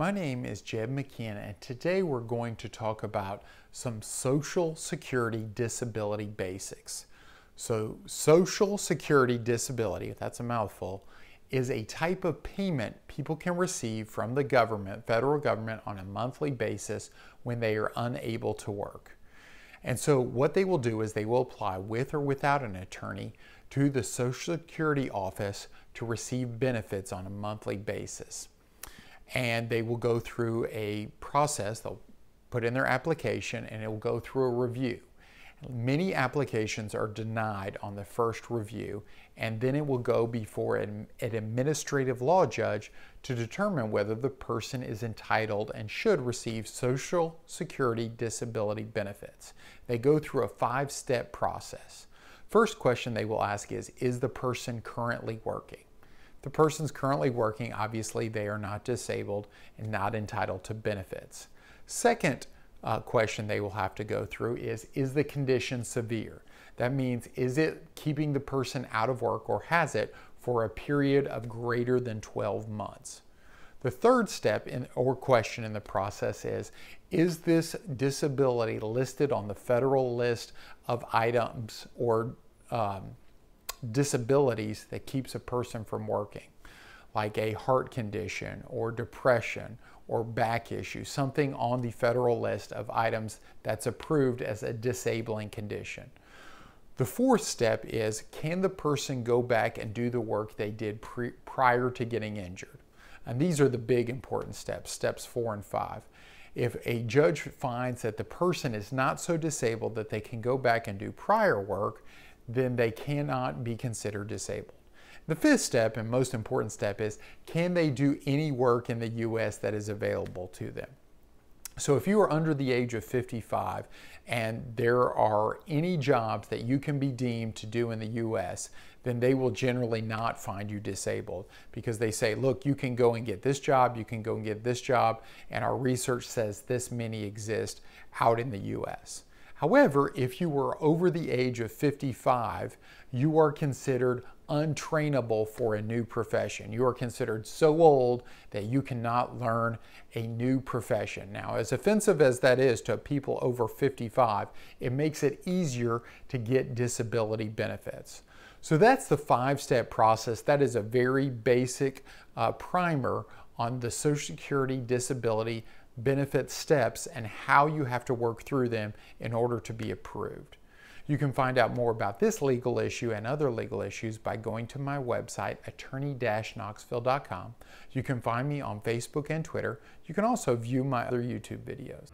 My name is Jeb McKenna, and today we're going to talk about some Social Security Disability basics. So Social Security Disability, that's a mouthful, is a type of payment people can receive from the government, federal government, on a monthly basis when they are unable to work. And so what they will do is they will apply with or without an attorney to the Social Security office to receive benefits on a monthly basis. And they will go through a process. They'll put in their application and it will go through a review. Many applications are denied on the first review, and then it will go before an administrative law judge to determine whether the person is entitled and should receive Social Security Disability benefits. They go through a five-step process. First question they will ask is the person currently working? If the person's currently working, obviously they are not disabled and not entitled to benefits. Second question they will have to go through is the condition severe? That means, is it keeping the person out of work or has it for a period of greater than 12 months? The third step or question in the process is this disability listed on the federal list of items or disabilities that keeps a person from working? Like a heart condition or depression or back issue, something on the federal list of items that's approved as a disabling condition. The fourth step is, can the person go back and do the work they did prior to getting injured? And these are the big important steps, steps 4 and 5. If a judge finds that the person is not so disabled that they can go back and do prior work, then they cannot be considered disabled. The fifth step and most important step is, can they do any work in the U.S. that is available to them? So if you are under the age of 55 and there are any jobs that you can be deemed to do in the U.S., then they will generally not find you disabled, because they say, look, you can go and get this job, you can go and get this job, and our research says this many exist out in the U.S. However, if you were over the age of 55, you are considered untrainable for a new profession. You are considered so old that you cannot learn a new profession. Now, as offensive as that is to people over 55, it makes it easier to get disability benefits. So that's the five-step process. That is a very basic primer on the Social Security Disability benefit steps and how you have to work through them in order to be approved. You can find out more about this legal issue and other legal issues by going to my website, attorney-knoxville.com. You can find me on Facebook and Twitter. You can also view my other YouTube videos.